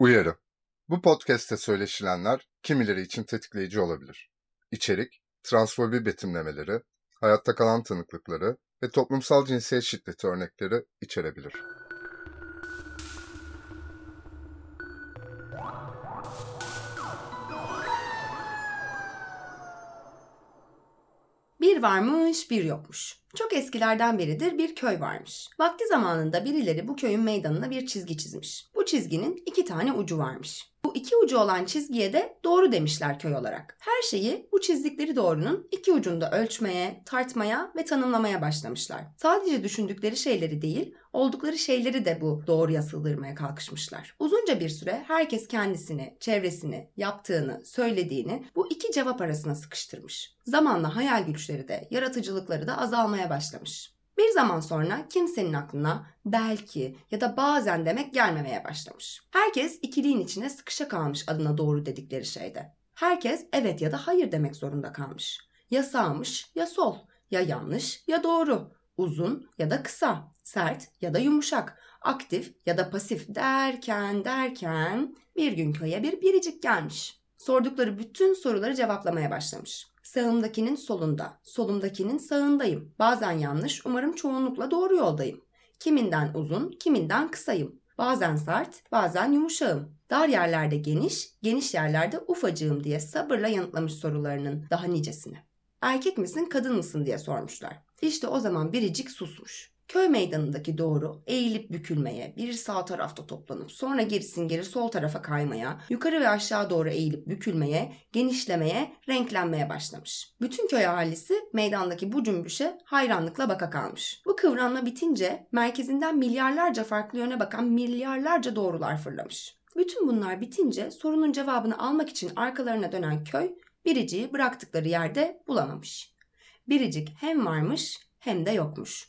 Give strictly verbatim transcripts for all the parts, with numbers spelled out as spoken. Uyarı: Bu podcast'te söyleşilenler kimileri için tetikleyici olabilir. İçerik, transfobi betimlemeleri, hayatta kalan tanıklıkları ve toplumsal cinsiyet şiddeti örnekleri içerebilir. Bir varmış, bir yokmuş. Çok eskilerden beridir bir köy varmış. Vakti zamanında birileri bu köyün meydanına bir çizgi çizmiş. Bu çizginin iki tane ucu varmış. Bu iki ucu olan çizgiye de doğru demişler köy olarak. Her şeyi bu çizdikleri doğrunun iki ucunda ölçmeye, tartmaya ve tanımlamaya başlamışlar. Sadece düşündükleri şeyleri değil, oldukları şeyleri de bu doğruya sığdırmaya kalkışmışlar. Uzunca bir süre herkes kendisini, çevresini, yaptığını, söylediğini bu iki cevap arasına sıkıştırmış. Zamanla hayal güçleri de, yaratıcılıkları da azalmaya başlamış. Bir zaman sonra kimsenin aklına belki ya da bazen demek gelmemeye başlamış. Herkes ikiliğin içine sıkışa kalmış adına doğru dedikleri şeyde. Herkes evet ya da hayır demek zorunda kalmış. Ya sağmış ya sol, ya yanlış ya doğru, uzun ya da kısa, sert ya da yumuşak, aktif ya da pasif derken derken bir gün köye bir biricik gelmiş. Sordukları bütün soruları cevaplamaya başlamış. Sağımdakinin solunda, solumdakinin sağındayım. Bazen yanlış, umarım çoğunlukla doğru yoldayım. Kiminden uzun, kiminden kısayım. Bazen sert, bazen yumuşağım. Dar yerlerde geniş, geniş yerlerde ufacığım diye sabırla yanıtlamış sorularının daha nicesini. Erkek misin, kadın mısın diye sormuşlar. İşte o zaman biricik susmuş. Köy meydanındaki doğru eğilip bükülmeye, bir sağ tarafta toplanıp sonra gerisin geri sol tarafa kaymaya, yukarı ve aşağı doğru eğilip bükülmeye, genişlemeye, renklenmeye başlamış. Bütün köy ahalisi meydandaki bu cümbüşe hayranlıkla baka kalmış. Bu kıvranma bitince merkezinden milyarlarca farklı yöne bakan milyarlarca doğrular fırlamış. Bütün bunlar bitince sorunun cevabını almak için arkalarına dönen köy biriciği bıraktıkları yerde bulamamış. Biricik hem varmış hem de yokmuş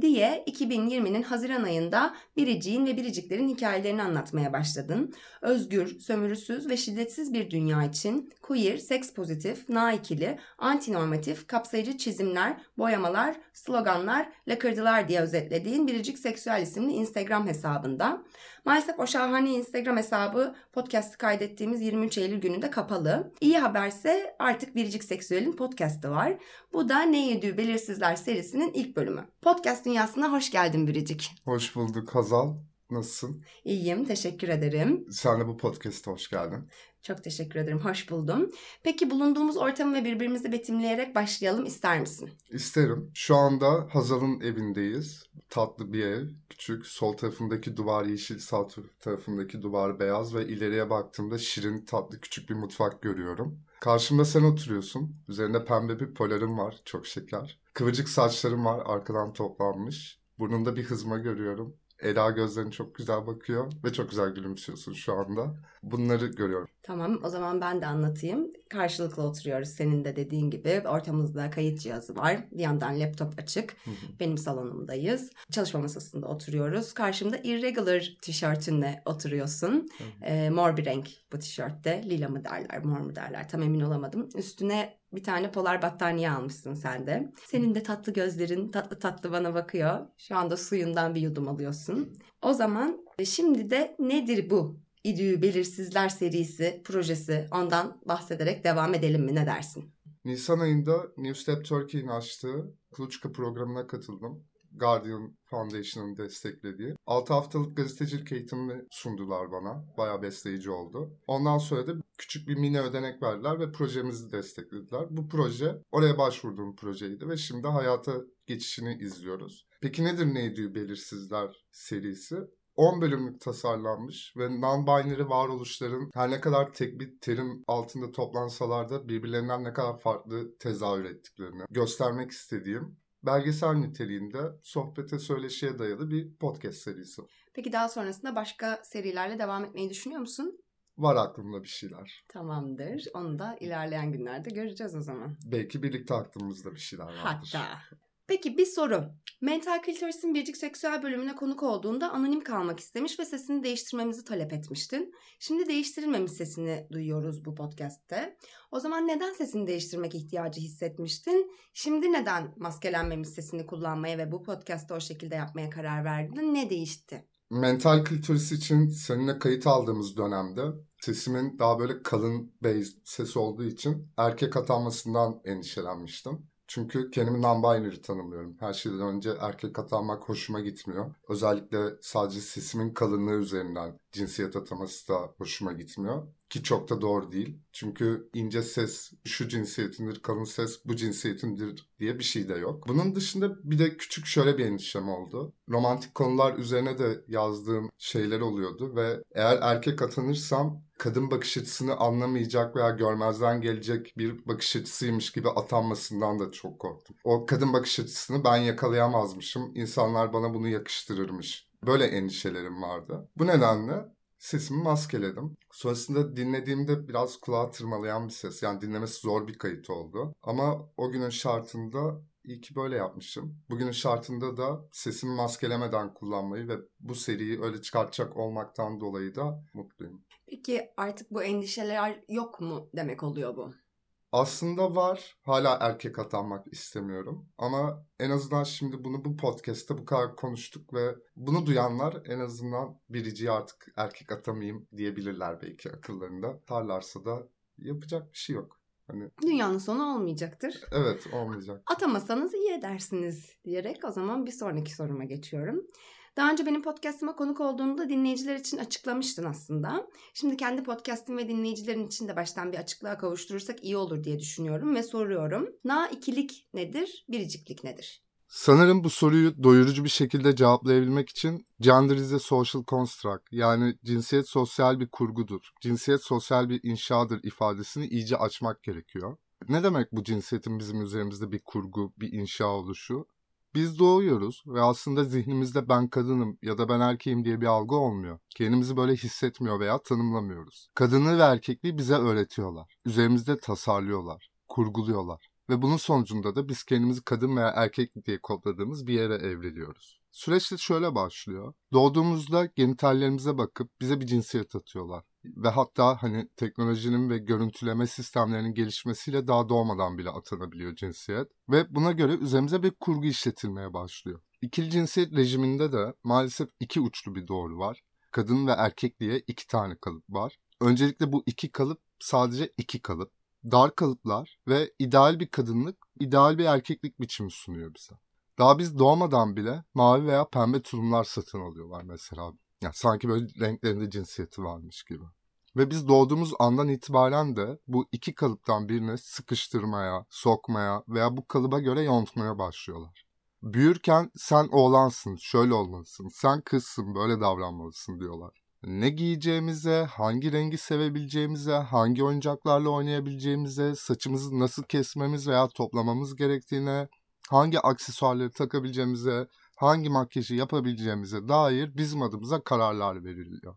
diye iki bin yirminin Haziran ayında biriciğin ve biriciklerin hikayelerini anlatmaya başladın. Özgür, sömürüsüz ve şiddetsiz bir dünya için queer, seks pozitif, naikili, antinormatif, kapsayıcı çizimler, boyamalar, sloganlar, lakırdılar diye özetlediğin Biricik Seksüel isimli Instagram hesabında. Maalesef o şahane Instagram hesabı podcast'ı kaydettiğimiz yirmi üç Eylül gününde kapalı. İyi haberse artık Biricik Seksüel'in podcast'ı var. Bu da Ne Yediği Belirsizler serisinin ilk bölümü. Podcast dünyasına hoş geldin Biricik. Hoş bulduk Hazal. Nasılsın? İyiyim, teşekkür ederim. Sen de bu podcast'a hoş geldin. Çok teşekkür ederim, hoş buldum. Peki bulunduğumuz ortamı ve birbirimizi betimleyerek başlayalım ister misin? İsterim. Şu anda Hazal'ın evindeyiz. Tatlı bir ev, küçük. Sol tarafındaki duvar yeşil, sağ tarafındaki duvar beyaz ve ileriye baktığımda şirin, tatlı, küçük bir mutfak görüyorum. Karşımda sen oturuyorsun. Üzerinde pembe bir polarım var, çok şeker. Kıvırcık saçlarım var, arkadan toplanmış. Burnumda bir hızma görüyorum. Ela gözlerin çok güzel bakıyor ve çok güzel gülümsüyorsun şu anda. Bunları görüyorum. Tamam, o zaman ben de anlatayım. Karşılıklı oturuyoruz senin de dediğin gibi. Ortamızda kayıt cihazı var. Bir yandan laptop açık. Benim salonumdayız. Çalışma masasında oturuyoruz. Karşımda irregular tişörtünle oturuyorsun. e, mor bir renk bu tişörtte. Lila mı derler, mor mu derler tam emin olamadım. Üstüne bir tane polar battaniye almışsın sen de. Senin de tatlı gözlerin tatlı tatlı bana bakıyor. Şu anda suyundan bir yudum alıyorsun. O zaman şimdi de nedir bu İdüğü Belirsizler serisi, projesi, ondan bahsederek devam edelim mi, ne dersin? Nisan ayında New Step Turkey'in açtığı Kuluçka programına katıldım. Guardian Foundation'ın desteklediği. altı haftalık gazetecilik eğitimini sundular bana. Bayağı besleyici oldu. Ondan sonra da küçük bir mini ödenek verdiler ve projemizi desteklediler. Bu proje oraya başvurduğum projeydi ve şimdi hayata geçişini izliyoruz. Peki nedir Ne Yediği Belirsizler serisi? on bölümlük tasarlanmış ve non-binary varoluşların her ne kadar tek bir terim altında toplansalar da birbirlerinden ne kadar farklı tezahür ettiklerini göstermek istediğim belgesel niteliğinde sohbete, söyleşiye dayalı bir podcast serisi. Peki daha sonrasında başka serilerle devam etmeyi düşünüyor musun? Var aklımda bir şeyler. Tamamdır. Onu da ilerleyen günlerde göreceğiz o zaman. Belki birlikte aklımızda bir şeyler vardır. Hatta. Peki bir soru. Mental Clitoris'in Biricik Seksüel bölümüne konuk olduğunda anonim kalmak istemiş ve sesini değiştirmemizi talep etmiştin. Şimdi değiştirilmemiş sesini duyuyoruz bu podcast'te. O zaman neden sesini değiştirmek ihtiyacı hissetmiştin? Şimdi neden maskelenmemiş sesini kullanmaya ve bu podcast'ı o şekilde yapmaya karar verdin? Ne değişti? Mental Clitoris için seninle kayıt aldığımız dönemde sesimin daha böyle kalın bass sesi olduğu için erkek atanmasından endişelenmiştim. Çünkü kendimi non-binary tanımlıyorum. Her şeyden önce erkek atanmak hoşuma gitmiyor. Özellikle sadece sesimin kalınlığı üzerinden cinsiyet ataması da hoşuma gitmiyor. Ki çok da doğru değil. Çünkü ince ses şu cinsiyetindir, kalın ses bu cinsiyetindir diye bir şey de yok. Bunun dışında bir de küçük şöyle bir endişem oldu. Romantik konular üzerine de yazdığım şeyler oluyordu ve eğer erkek atanırsam kadın bakış açısını anlamayacak veya görmezden gelecek bir bakış açısıymış gibi atanmasından da çok korktum. O kadın bakış açısını ben yakalayamazmışım, insanlar bana bunu yakıştırırmış. Böyle endişelerim vardı. Bu nedenle sesimi maskeledim. Sonrasında dinlediğimde biraz kulağı tırmalayan bir ses. Yani dinlemesi zor bir kayıt oldu. Ama o günün şartında iyi ki böyle yapmışım. Bugünün şartında da sesimi maskelemeden kullanmayı ve bu seriyi öyle çıkartacak olmaktan dolayı da mutluyum. Peki artık bu endişeler yok mu demek oluyor bu? Aslında var. Hala erkek atanmak istemiyorum. Ama en azından şimdi bunu bu podcast'ta bu kadar konuştuk ve bunu duyanlar en azından biriciği artık erkek atamayayım diyebilirler belki akıllarında. Tarlarsa da yapacak bir şey yok. Hani... Dünyanın sonu olmayacaktır. Evet, olmayacak. Atamasanız iyi edersiniz diyerek o zaman bir sonraki soruma geçiyorum. Daha önce benim podcast'ıma konuk olduğunu da dinleyiciler için açıklamıştın aslında. Şimdi kendi podcast'im ve dinleyicilerin için de baştan bir açıklığa kavuşturursak iyi olur diye düşünüyorum ve soruyorum. Na ikilik nedir, biriciklik nedir? Sanırım bu soruyu doyurucu bir şekilde cevaplayabilmek için gender is a social construct, yani cinsiyet sosyal bir kurgudur, cinsiyet sosyal bir inşadır ifadesini iyice açmak gerekiyor. Ne demek bu cinsiyetin bizim üzerimizde bir kurgu, bir inşa oluşu? Biz doğuyoruz ve aslında zihnimizde ben kadınım ya da ben erkeğim diye bir algı olmuyor. Kendimizi böyle hissetmiyor veya tanımlamıyoruz. Kadınlığı ve erkekliği bize öğretiyorlar. Üzerimizde tasarlıyorlar, kurguluyorlar. Ve bunun sonucunda da biz kendimizi kadın veya erkek diye kodladığımız bir yere evriliyoruz. Süreç de şöyle başlıyor. Doğduğumuzda genitallerimize bakıp bize bir cinsiyet atıyorlar. Ve hatta hani teknolojinin ve görüntüleme sistemlerinin gelişmesiyle daha doğmadan bile atanabiliyor cinsiyet. Ve buna göre üzerimize bir kurgu işletilmeye başlıyor. İkili cinsiyet rejiminde de maalesef iki uçlu bir doğru var. Kadın ve erkek diye iki tane kalıp var. Öncelikle bu iki kalıp sadece iki kalıp. Dar kalıplar ve ideal bir kadınlık, ideal bir erkeklik biçimi sunuyor bize. Daha biz doğmadan bile mavi veya pembe tulumlar satın alıyorlar mesela. Yani sanki böyle renklerinde cinsiyeti varmış gibi. Ve biz doğduğumuz andan itibaren de bu iki kalıptan birine sıkıştırmaya, sokmaya veya bu kalıba göre yontmaya başlıyorlar. Büyürken sen oğlansın, şöyle olmalısın, sen kızsın, böyle davranmalısın diyorlar. Ne giyeceğimize, hangi rengi sevebileceğimize, hangi oyuncaklarla oynayabileceğimize, saçımızı nasıl kesmemiz veya toplamamız gerektiğine, hangi aksesuarları takabileceğimize, hangi makyajı yapabileceğimize dair bizim adımıza kararlar veriliyor.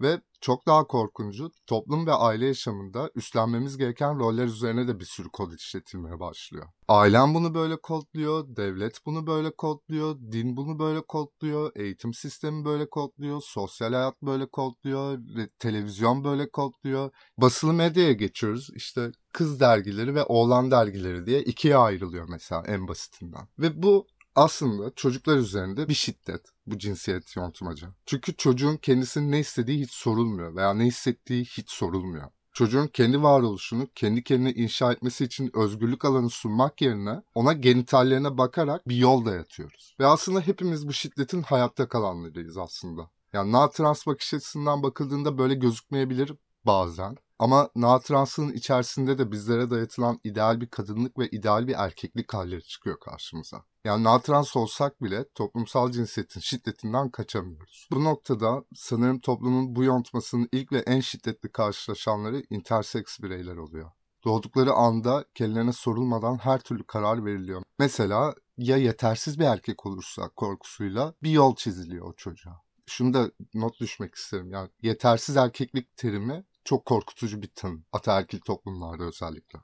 Ve çok daha korkuncu, toplum ve aile yaşamında üstlenmemiz gereken roller üzerine de bir sürü kod işletilmeye başlıyor. Ailem bunu böyle kodluyor, devlet bunu böyle kodluyor, din bunu böyle kodluyor, eğitim sistemi böyle kodluyor, sosyal hayat böyle kodluyor, televizyon böyle kodluyor. Basılı medyaya geçiyoruz, işte kız dergileri ve oğlan dergileri diye ikiye ayrılıyor mesela en basitinden. Ve bu aslında çocuklar üzerinde bir şiddet, bu cinsiyet yontmaca. Çünkü çocuğun kendisinin ne istediği hiç sorulmuyor veya ne hissettiği hiç sorulmuyor. Çocuğun kendi varoluşunu kendi kendine inşa etmesi için özgürlük alanı sunmak yerine ona genitallerine bakarak bir yol dayatıyoruz. Ve aslında hepimiz bu şiddetin hayatta kalanlarıyız aslında. Yani na-trans bakış açısından bakıldığında böyle gözükmeyebilir bazen. Ama na-transın içerisinde de bizlere dayatılan ideal bir kadınlık ve ideal bir erkeklik halleri çıkıyor karşımıza. Yani na-trans olsak bile toplumsal cinsiyetin şiddetinden kaçamıyoruz. Bu noktada sanırım toplumun bu yontmasının ilk ve en şiddetli karşılaşanları interseks bireyler oluyor. Doğdukları anda kendilerine sorulmadan her türlü karar veriliyor. Mesela ya yetersiz bir erkek olursa korkusuyla bir yol çiziliyor o çocuğa. Şunu da not düşmek isterim. Yani yetersiz erkeklik terimi çok korkutucu bir tanım ataerkil toplumlarda özellikle.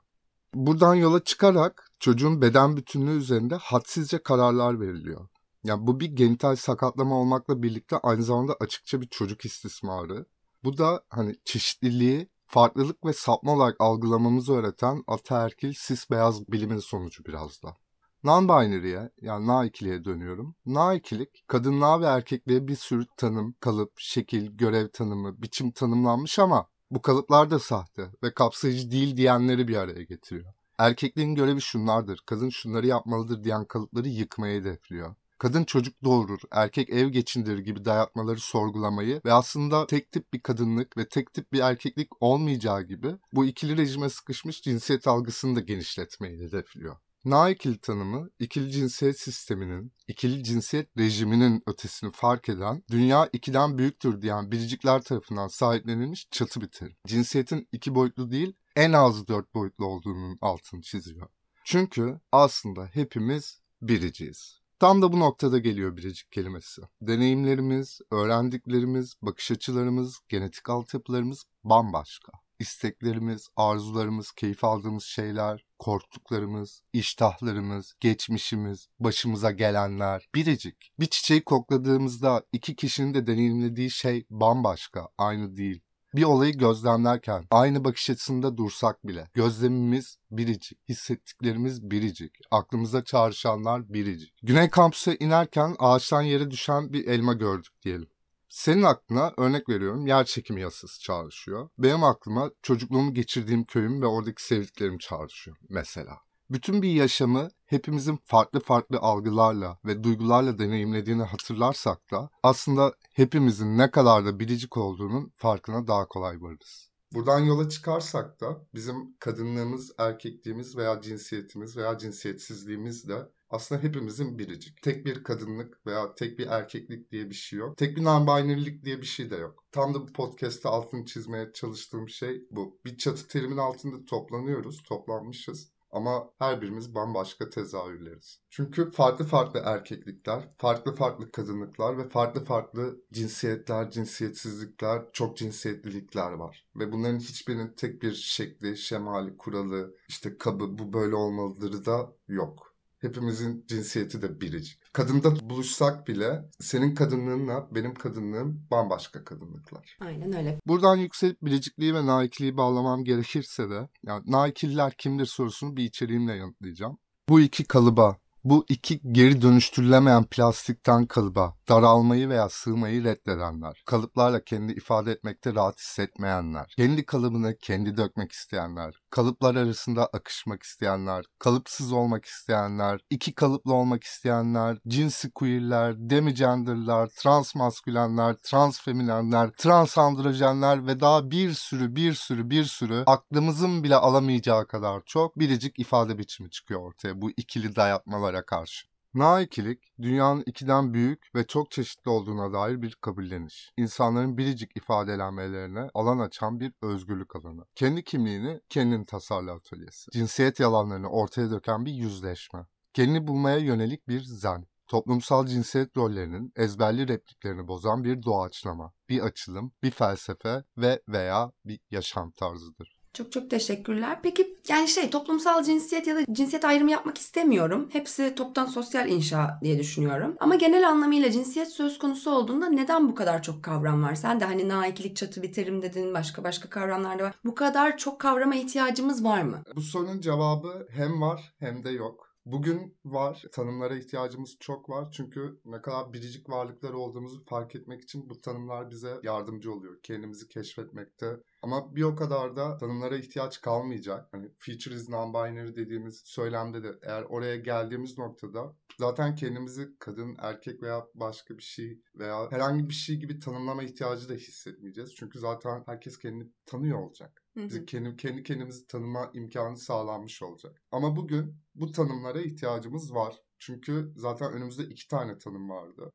Buradan yola çıkarak çocuğun beden bütünlüğü üzerinde hadsizce kararlar veriliyor. Yani bu bir genital sakatlama olmakla birlikte aynı zamanda açıkça bir çocuk istismarı. Bu da hani çeşitliliği, farklılık ve sapma olarak algılamamızı öğreten ataerkil cis beyaz bilimin sonucu biraz da. Non-binary'ye yani na ikiliye dönüyorum. Na ikilik, kadınlığa ve erkekliğe bir sürü tanım, kalıp, şekil, görev tanımı, biçim tanımlanmış ama bu kalıplar da sahte ve kapsayıcı değil diyenleri bir araya getiriyor. Erkekliğin görevi şunlardır, kadın şunları yapmalıdır diyen kalıpları yıkmaya hedefliyor. Kadın çocuk doğurur, erkek ev geçindirir gibi dayatmaları sorgulamayı ve aslında tek tip bir kadınlık ve tek tip bir erkeklik olmayacağı gibi bu ikili rejime sıkışmış cinsiyet algısını da genişletmeyi hedefliyor. Na ikili tanımı, ikili cinsiyet sisteminin, ikili cinsiyet rejiminin ötesini fark eden, dünya ikiden büyüktür diyen biricikler tarafından sahiplenilmiş çatı bir terim. Cinsiyetin iki boyutlu değil, en az dört boyutlu olduğunun altını çiziyor. Çünkü aslında hepimiz biriciyiz. Tam da bu noktada geliyor biricik kelimesi. Deneyimlerimiz, öğrendiklerimiz, bakış açılarımız, genetik altyapılarımız bambaşka. İsteklerimiz, arzularımız, keyif aldığımız şeyler, korktuklarımız, iştahlarımız, geçmişimiz, başımıza gelenler biricik. Bir çiçeği kokladığımızda iki kişinin de deneyimlediği şey bambaşka, aynı değil. Bir olayı gözlemlerken aynı bakış açısında dursak bile gözlemimiz biricik, hissettiklerimiz biricik, aklımıza çağrışanlar biricik. Güney kampüse inerken ağaçtan yere düşen bir elma gördük diyelim. Senin aklına, örnek veriyorum, yer çekimi yasası çağrışıyor. Benim aklıma çocukluğumu geçirdiğim köyüm ve oradaki sevdiklerim çağrışıyor mesela. Bütün bir yaşamı hepimizin farklı farklı algılarla ve duygularla deneyimlediğini hatırlarsak da aslında hepimizin ne kadar da biricik olduğunun farkına daha kolay varırız. Buradan yola çıkarsak da bizim kadınlığımız, erkekliğimiz veya cinsiyetimiz veya cinsiyetsizliğimiz de aslında hepimizin biricik. Tek bir kadınlık veya tek bir erkeklik diye bir şey yok. Tek bir non-binary'lik diye bir şey de yok. Tam da bu podcast'ta altını çizmeye çalıştığım şey bu. Bir çatı terimin altında toplanıyoruz, toplanmışız. Ama her birimiz bambaşka tezahürleriz. Çünkü farklı farklı erkeklikler, farklı farklı kadınlıklar ve farklı farklı cinsiyetler, cinsiyetsizlikler, çok cinsiyetlilikler var. Ve bunların hiçbirinin tek bir şekli, şemali, kuralı, işte kabı bu böyle olmalıdır da yok. Hepimizin cinsiyeti de biricik. Kadında buluşsak bile senin kadınlığınla benim kadınlığım bambaşka kadınlıklar. Aynen öyle. Buradan yükselip biricikliği ve naikliği bağlamam gerekirse de yani naikiller kimdir sorusunu bir içeriğimle yanıtlayacağım. Bu iki kalıba, bu iki geri dönüştürülemeyen plastikten kalıba daralmayı veya sığmayı reddedenler, kalıplarla kendi ifade etmekte rahat hissetmeyenler, kendi kalıbını kendi dökmek isteyenler, kalıplar arasında akışmak isteyenler, kalıpsız olmak isteyenler, iki kalıplı olmak isteyenler, cinsi queerler, demigenderler, transmaskülenler, transfeminenler, transandrojenler ve daha bir sürü bir sürü bir sürü aklımızın bile alamayacağı kadar çok biricik ifade biçimi çıkıyor ortaya bu ikili dayatmalara karşı. Na ikilik, dünyanın ikiden büyük ve çok çeşitli olduğuna dair bir kabulleniş. İnsanların biricik ifadelenmelerine alan açan bir özgürlük alanı. Kendi kimliğini, kendini tasarlı atölyesi. Cinsiyet yalanlarını ortaya döken bir yüzleşme. Kendini bulmaya yönelik bir zen. Toplumsal cinsiyet rollerinin ezberli repliklerini bozan bir doğaçlama, bir açılım, bir felsefe ve veya bir yaşam tarzıdır. Çok çok teşekkürler. Peki yani şey toplumsal cinsiyet ya da cinsiyet ayrımı yapmak istemiyorum. Hepsi toptan sosyal inşa diye düşünüyorum. Ama genel anlamıyla cinsiyet söz konusu olduğunda neden bu kadar çok kavram var? Sen de hani naikilik çatı biterim dedin, başka başka kavramlar da var. Bu kadar çok kavrama ihtiyacımız var mı? Bu sorunun cevabı hem var hem de yok. Bugün var, tanımlara ihtiyacımız çok var çünkü ne kadar biricik varlıklar olduğumuzu fark etmek için bu tanımlar bize yardımcı oluyor, kendimizi keşfetmekte. Ama bir o kadar da tanımlara ihtiyaç kalmayacak. Hani feature is non-binary dediğimiz söylemde de eğer oraya geldiğimiz noktada zaten kendimizi kadın, erkek veya başka bir şey veya herhangi bir şey gibi tanımlama ihtiyacı da hissetmeyeceğiz. Çünkü zaten herkes kendini tanıyor olacak. Bizim kendi, kendi kendimizi tanıma imkanı sağlanmış olacak. Ama bugün bu tanımlara ihtiyacımız var. Çünkü zaten önümüzde iki tane tanım vardı.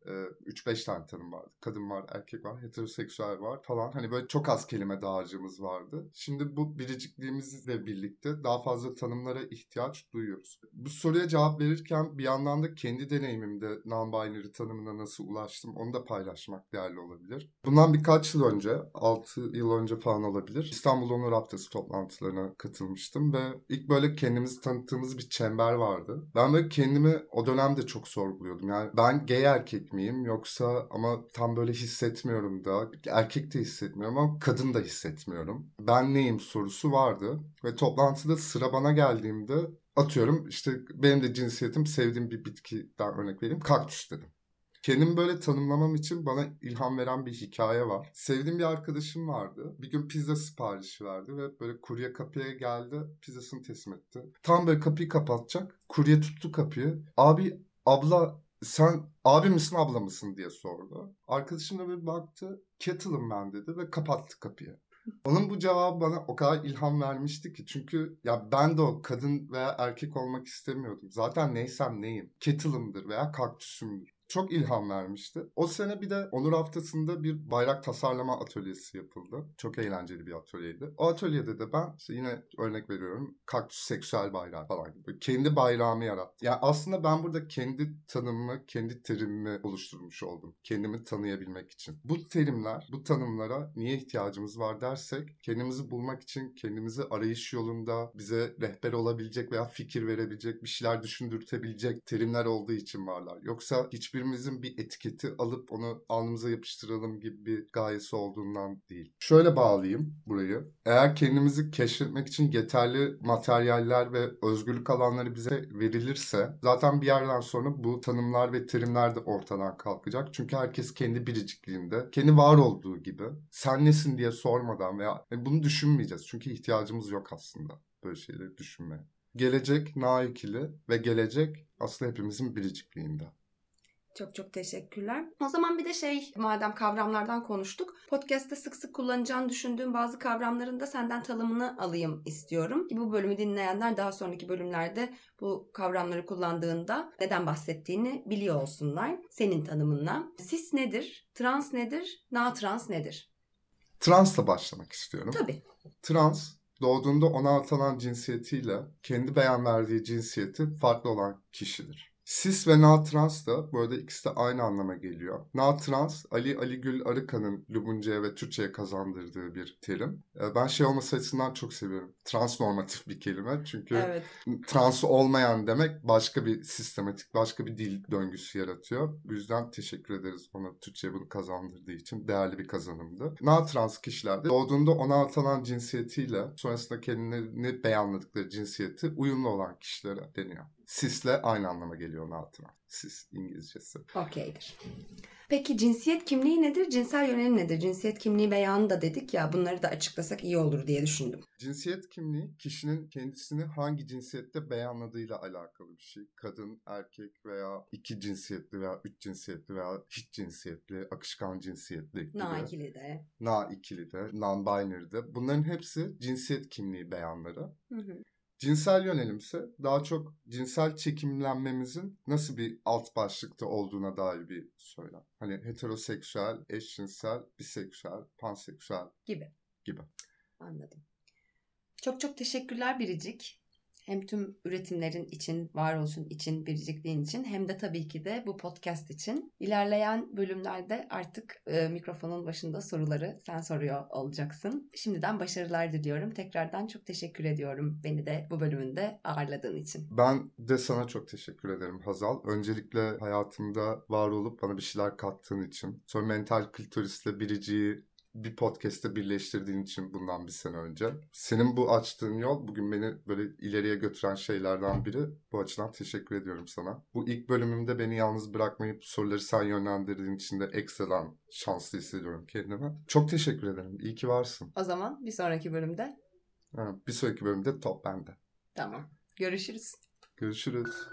Üç beş tane tanım vardı. Kadın var, erkek var, heteroseksüel var falan. Hani böyle çok az kelime dağarcığımız vardı. Şimdi bu biricikliğimizle birlikte daha fazla tanımlara ihtiyaç duyuyoruz. Bu soruya cevap verirken bir yandan da kendi deneyimimde non-binary tanımına nasıl ulaştım onu da paylaşmak değerli olabilir. Bundan birkaç yıl önce, altı yıl önce falan olabilir, İstanbul Onur Haftası toplantılarına katılmıştım ve ilk böyle kendimizi tanıttığımız bir çember vardı. Ben böyle kendimi o dönemde çok sorguluyordum. Yani ben gay erkek miyim yoksa ama tam böyle hissetmiyorum da. Erkek de hissetmiyorum ama kadın da hissetmiyorum. Ben neyim sorusu vardı. Ve toplantıda sıra bana geldiğimde atıyorum işte benim de cinsiyetim sevdiğim bir bitkiden örnek vereyim. Kaktüs dedim. Kendimi böyle tanımlamam için bana ilham veren bir hikaye var. Sevdiğim bir arkadaşım vardı. Bir gün pizza siparişi verdi ve böyle kurye kapıya geldi. Pizzasını teslim etti. Tam böyle kapıyı kapatacak. Kurye tuttu kapıyı. Abi, abla sen abi misin abla mısın diye sordu. Arkadaşım da böyle baktı. Kettle'ım ben dedi ve kapattı kapıyı. Onun bu cevabı bana o kadar ilham vermişti ki. Çünkü ya ben de o kadın veya erkek olmak istemiyordum. Zaten neysem neyim. Kettle'ımdır veya kaktüsümdür. Çok ilham vermişti. O sene bir de Onur Haftası'nda bir bayrak tasarlama atölyesi yapıldı. Çok eğlenceli bir atölyeydi. O atölyede de ben işte yine örnek veriyorum. Kaktüs seksüel bayrağı falan gibi. Kendi bayrağımı yarattım. Yani aslında ben burada kendi tanımımı, kendi terimimi oluşturmuş oldum. Kendimi tanıyabilmek için. Bu terimler, bu tanımlara niye ihtiyacımız var dersek kendimizi bulmak için, kendimizi arayış yolunda bize rehber olabilecek veya fikir verebilecek, bir şeyler düşündürtebilecek terimler olduğu için varlar. Yoksa hiçbir birimizin bir etiketi alıp onu alnımıza yapıştıralım gibi bir gayesi olduğundan değil. Şöyle bağlayayım burayı. Eğer kendimizi keşfetmek için yeterli materyaller ve özgürlük alanları bize verilirse zaten bir yerden sonra bu tanımlar ve terimler de ortadan kalkacak. Çünkü herkes kendi biricikliğinde, kendi var olduğu gibi sen nesin diye sormadan veya yani bunu düşünmeyeceğiz. Çünkü ihtiyacımız yok aslında böyle şeyleri düşünmeye. Gelecek naikili ve gelecek aslında hepimizin biricikliğinde. Çok çok teşekkürler. O zaman bir de şey, madem kavramlardan konuştuk, podcast'te sık sık kullanacağını düşündüğüm bazı kavramların da senden tanımını alayım istiyorum. Ki bu bölümü dinleyenler daha sonraki bölümlerde bu kavramları kullandığında neden bahsettiğini biliyor olsunlar. Senin tanımınla. Cis nedir? Trans nedir? Na trans nedir? Transla başlamak istiyorum. Tabii. Trans, doğduğunda ona atanan cinsiyetiyle kendi beyan verdiği cinsiyeti farklı olan kişidir. Cis ve Na trans da bu arada ikisi de aynı anlama geliyor. Na trans Ali Ali Gül Arıkan'ın Lübünce'ye ve Türkçe'ye kazandırdığı bir terim. Ben şey olması açısından çok seviyorum. Transnormatif bir kelime. Çünkü evet. Trans olmayan demek başka bir sistematik, başka bir dil döngüsü yaratıyor. Bu yüzden teşekkür ederiz ona Türkçe'ye bunu kazandırdığı için. Değerli bir kazanımdı. Na trans kişilerde doğduğunda ona atanan cinsiyetiyle sonrasında kendilerini beyanladıkları cinsiyeti uyumlu olan kişilere deniyor. Sis'le aynı anlama geliyor altına. Cis İngilizcesi. Okeydir. Peki cinsiyet kimliği nedir? Cinsel yönelim nedir? Cinsiyet kimliği beyanı da dedik ya, bunları da açıklasak iyi olur diye düşündüm. Cinsiyet kimliği kişinin kendisini hangi cinsiyette beyanladığıyla alakalı bir şey. Kadın, erkek veya iki cinsiyetli veya üç cinsiyetli veya hiç cinsiyetli, akışkan cinsiyetli gibi. Na ikili de. Na ikili de, non-binary de. Bunların hepsi cinsiyet kimliği beyanları. Hı hı. Cinsel yönelimse daha çok cinsel çekimlenmemizin nasıl bir alt başlıkta olduğuna dair bir söylem. Hani heteroseksüel, eşcinsel, biseksüel, panseksüel gibi. gibi. Anladım. Çok çok teşekkürler Biricik. Hem tüm üretimlerin için, var olsun için, biricikliğin için hem de tabii ki de bu podcast için. İlerleyen bölümlerde artık e, mikrofonun başında soruları sen soruyor olacaksın. Şimdiden başarılar diliyorum. Tekrardan çok teşekkür ediyorum beni de bu bölümünde ağırladığın için. Ben de sana çok teşekkür ederim Hazal. Öncelikle hayatımda var olup bana bir şeyler kattığın için. Sonra Mental Clitoris'le Biricik'i bir podcast'te birleştirdiğin için bundan bir sene önce. Senin bu açtığın yol bugün beni böyle ileriye götüren şeylerden biri. Bu açıdan teşekkür ediyorum sana. Bu ilk bölümümde beni yalnız bırakmayıp soruları sen yönlendirdiğin için de ekstradan şanslı hissediyorum kendime. Çok teşekkür ederim. İyi ki varsın. O zaman bir sonraki bölümde? Ha, bir sonraki bölümde top bende. Tamam. Görüşürüz. Görüşürüz.